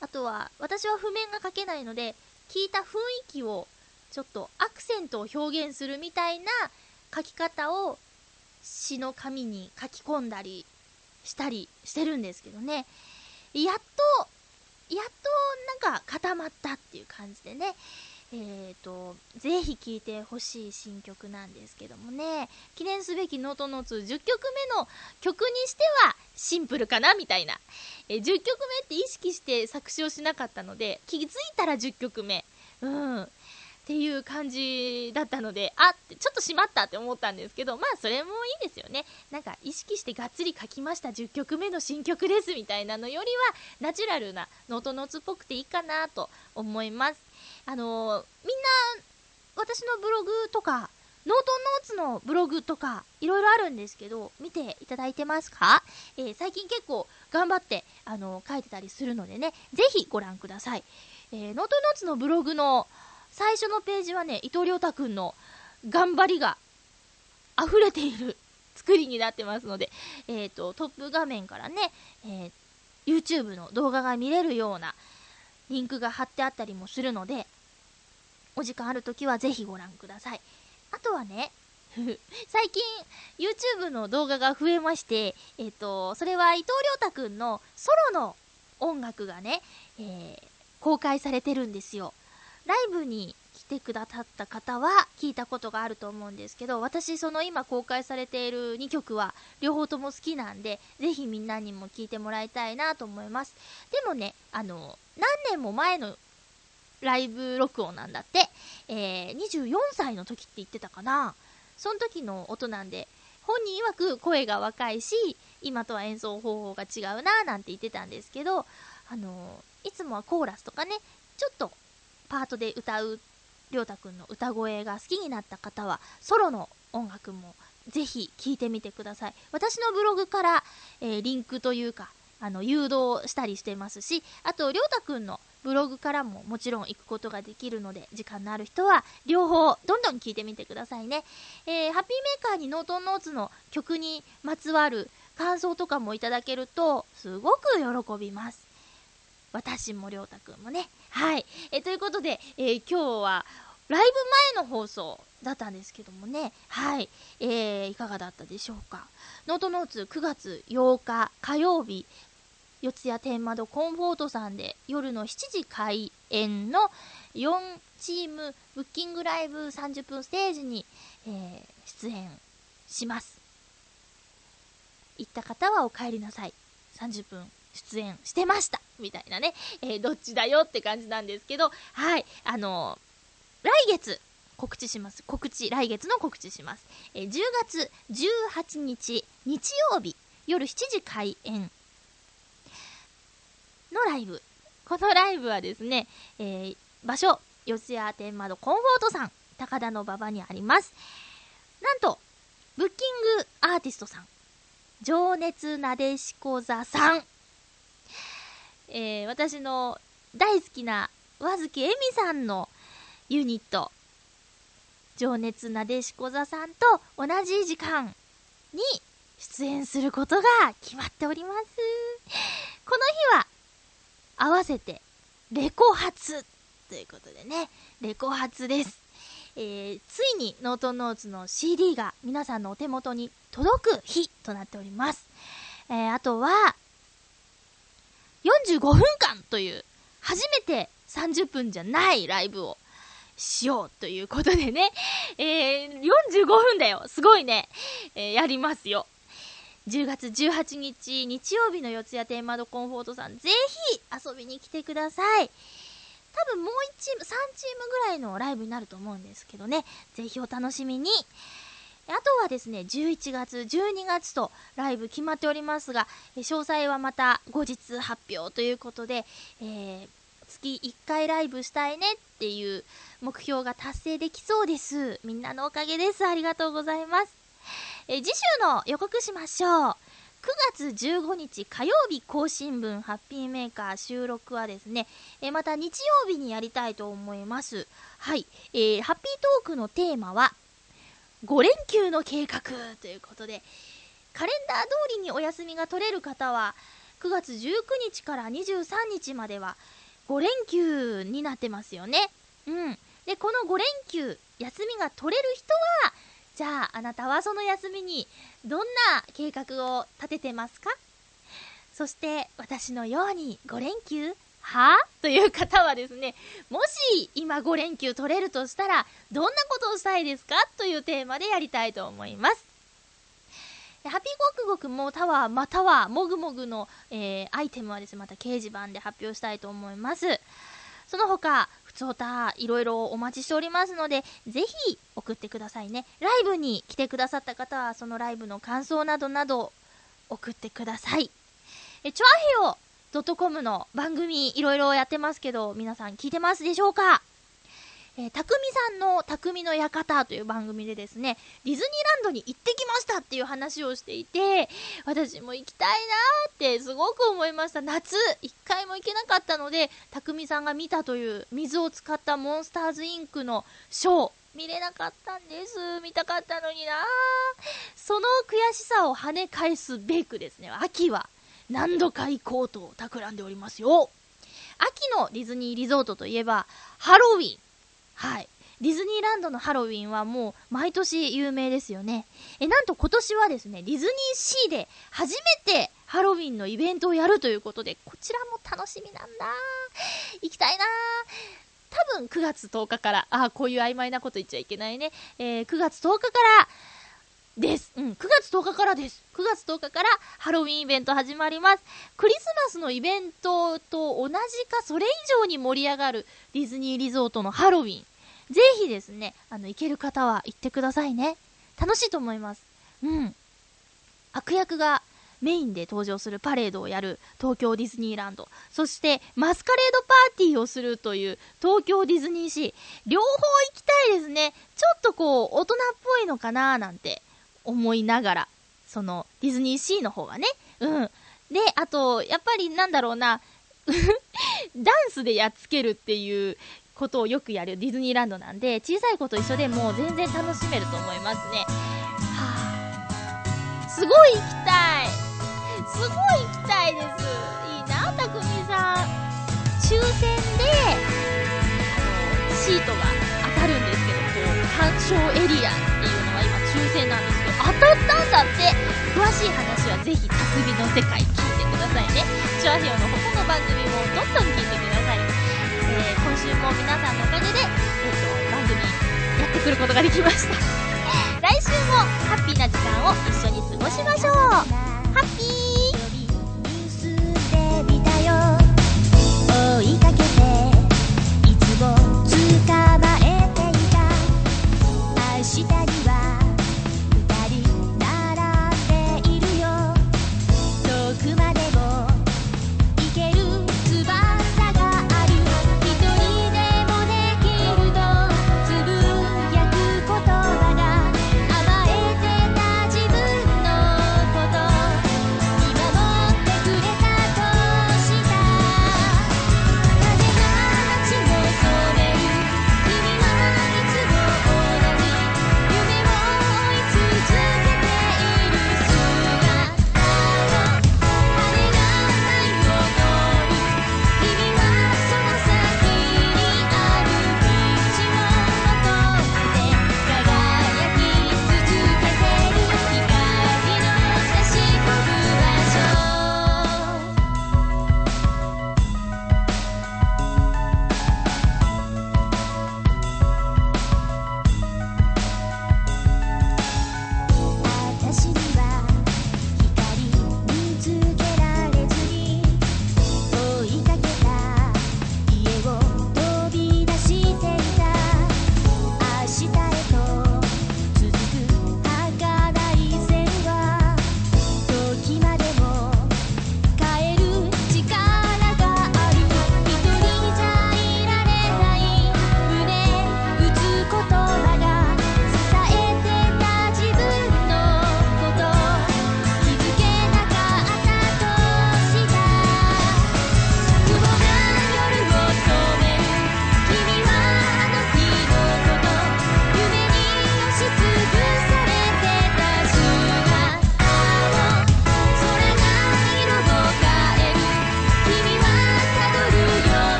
あとは私は譜面が書けないので、聞いた雰囲気をちょっとアクセントを表現するみたいな書き方を詩の紙に書き込んだりしたりしてるんですけどね、やっとなんか固まったっていう感じでね、ぜひ聴いてほしい新曲なんですけどもね、記念すべきノートノーツ10曲目の曲にしてはシンプルかなみたいな、10曲目って意識して作詞をしなかったので、気づいたら10曲目っていう感じだったので、あってちょっとしまったって思ったんですけど、まあそれもいいですよね。なんか意識してがっつり書きました、10曲目の新曲ですみたいなのよりは、ナチュラルなノートノーツっぽくていいかなと思います。みんな私のブログとかノートノーツのブログとかいろいろあるんですけど、見ていただいてますか？最近結構頑張って、書いてたりするのでね、ぜひご覧ください。ノートノーツのブログの最初のページはね、伊藤亮太くんの頑張りが溢れている作りになってますので、トップ画面からね、YouTube の動画が見れるようなリンクが貼ってあったりもするので、お時間あるときはぜひご覧ください。あとはね最近 YouTube の動画が増えまして、それは伊藤亮太くんのソロの音楽がね、公開されてるんですよ。ライブに来てくださった方は聞いたことがあると思うんですけど、私その今公開されている2曲は両方とも好きなんで、ぜひみんなにも聞いてもらいたいなと思います。でもね、何年も前のライブ録音なんだって、24歳の時って言ってたかな。その時の音なんで、本人曰く声が若いし今とは演奏方法が違うななんて言ってたんですけど、いつもはコーラスとかね、ちょっとパートで歌うりょうたくんの歌声が好きになった方はソロの音楽もぜひ聴いてみてください。私のブログから、リンクというか誘導したりしてますし、あとりょうたくんのブログからももちろん行くことができるので、時間のある人は両方どんどん聞いてみてくださいね。ハッピーメーカーにノートンノーツの曲にまつわる感想とかもいただけるとすごく喜びます。私もりょうたくんもね。はい。ということで、今日はライブ前の放送だったんですけどもね。はい。いかがだったでしょうか。ノートノーツ9月8日火曜日、四谷天窓コンフォートさんで夜の7時開演の4チームブッキングライブ30分ステージに、出演します。行った方はお帰りなさい、30分出演してましたみたいなね、どっちだよって感じなんですけど、はい、来月告知します。来月の告知します。10月18日日曜日夜7時開演のライブ。このライブはですね、場所四谷天窓コンフォートさん、高田の馬場にあります。なんとブッキングアーティストさん、情熱なでしこ座さん、私の大好きな和月恵美さんのユニット情熱なでしこ座さんと同じ時間に出演することが決まっております。この日は合わせてレコ発ということでね、レコ発です。ついにノートノーツの CD が皆さんのお手元に届く日となっております。あとは45分間という初めて30分じゃないライブをしようということでね、45分だよ、すごいね、やりますよ。10月18日日曜日の四谷天窓コンフォートさん、ぜひ遊びに来てください。多分もう1チーム3チームぐらいのライブになると思うんですけどね、ぜひお楽しみに。あとはですね、11月12月とライブ決まっておりますが、詳細はまた後日発表ということで、月1回ライブしたいねっていう目標が達成できそうです。みんなのおかげです。ありがとうございます。次週の予告しましょう。9月15日火曜日更新分ハッピーメーカー収録はですね、また日曜日にやりたいと思います。はい、ハッピートークのテーマは5連休の計画ということで、カレンダー通りにお休みが取れる方は9月19日から23日までは5連休になってますよね。うん。で、この5連休休みが取れる人は、じゃああなたはその休みにどんな計画を立ててますか？そして私のように5連休はという方はですね、もし今5連休取れるとしたらどんなことをしたいですかというテーマでやりたいと思います。ハッピーゴクゴクもタワーまたはもぐもぐの、アイテムはですね、また掲示板で発表したいと思います。その他ふつおたいろいろお待ちしておりますので、ぜひ送ってくださいね。ライブに来てくださった方はそのライブの感想などなど送ってください。チョアヘヨ .com の番組いろいろやってますけど、皆さん聞いてますでしょうか？たくみさんのたくみの館という番組でですね、ディズニーランドに行ってきましたっていう話をしていて、私も行きたいなーってすごく思いました。夏一回も行けなかったので、たくみさんが見たという水を使ったモンスターズインクのショー見れなかったんです。見たかったのになー。その悔しさを跳ね返すべくですね、秋は何度か行こうと企んでおりますよ。秋のディズニーリゾートといえばハロウィン。はい、ディズニーランドのハロウィンはもう毎年有名ですよね。なんと今年はですね、ディズニーシーで初めてハロウィンのイベントをやるということで、こちらも楽しみなんだ。行きたいな。多分9月10日から、こういう曖昧なこと言っちゃいけないね、9月10日からです。うん、9月10日からです。9月10日からハロウィンイベント始まります。クリスマスのイベントと同じかそれ以上に盛り上がるディズニーリゾートのハロウィン。ぜひですね、行ける方は行ってくださいね。楽しいと思います。うん。悪役がメインで登場するパレードをやる東京ディズニーランド、そしてマスカレードパーティーをするという東京ディズニーシー、両方行きたいですね。ちょっとこう大人っぽいのかななんて思いながら、そのディズニーシーの方がね、うん。で、あとやっぱりなんだろうなダンスでやっつけるっていうことをよくやるディズニーランドなんで、小さい子と一緒でも全然楽しめると思いますね。はぁ、すごい行きたい、すごい行きたいです。いいな、たくみさん。抽選でシートが当たるんですけど、鑑賞エリアっていうのは今抽選なんですけど当たったんだって。詳しい話はぜひたくみの世界聞いてくださいね。チュアヘヨの他の番組もどんどん聞いてください。今週も皆さんのおかげで、番組やってくることができました来週もハッピーな時間を一緒に過ごしましょう。ハッピーした。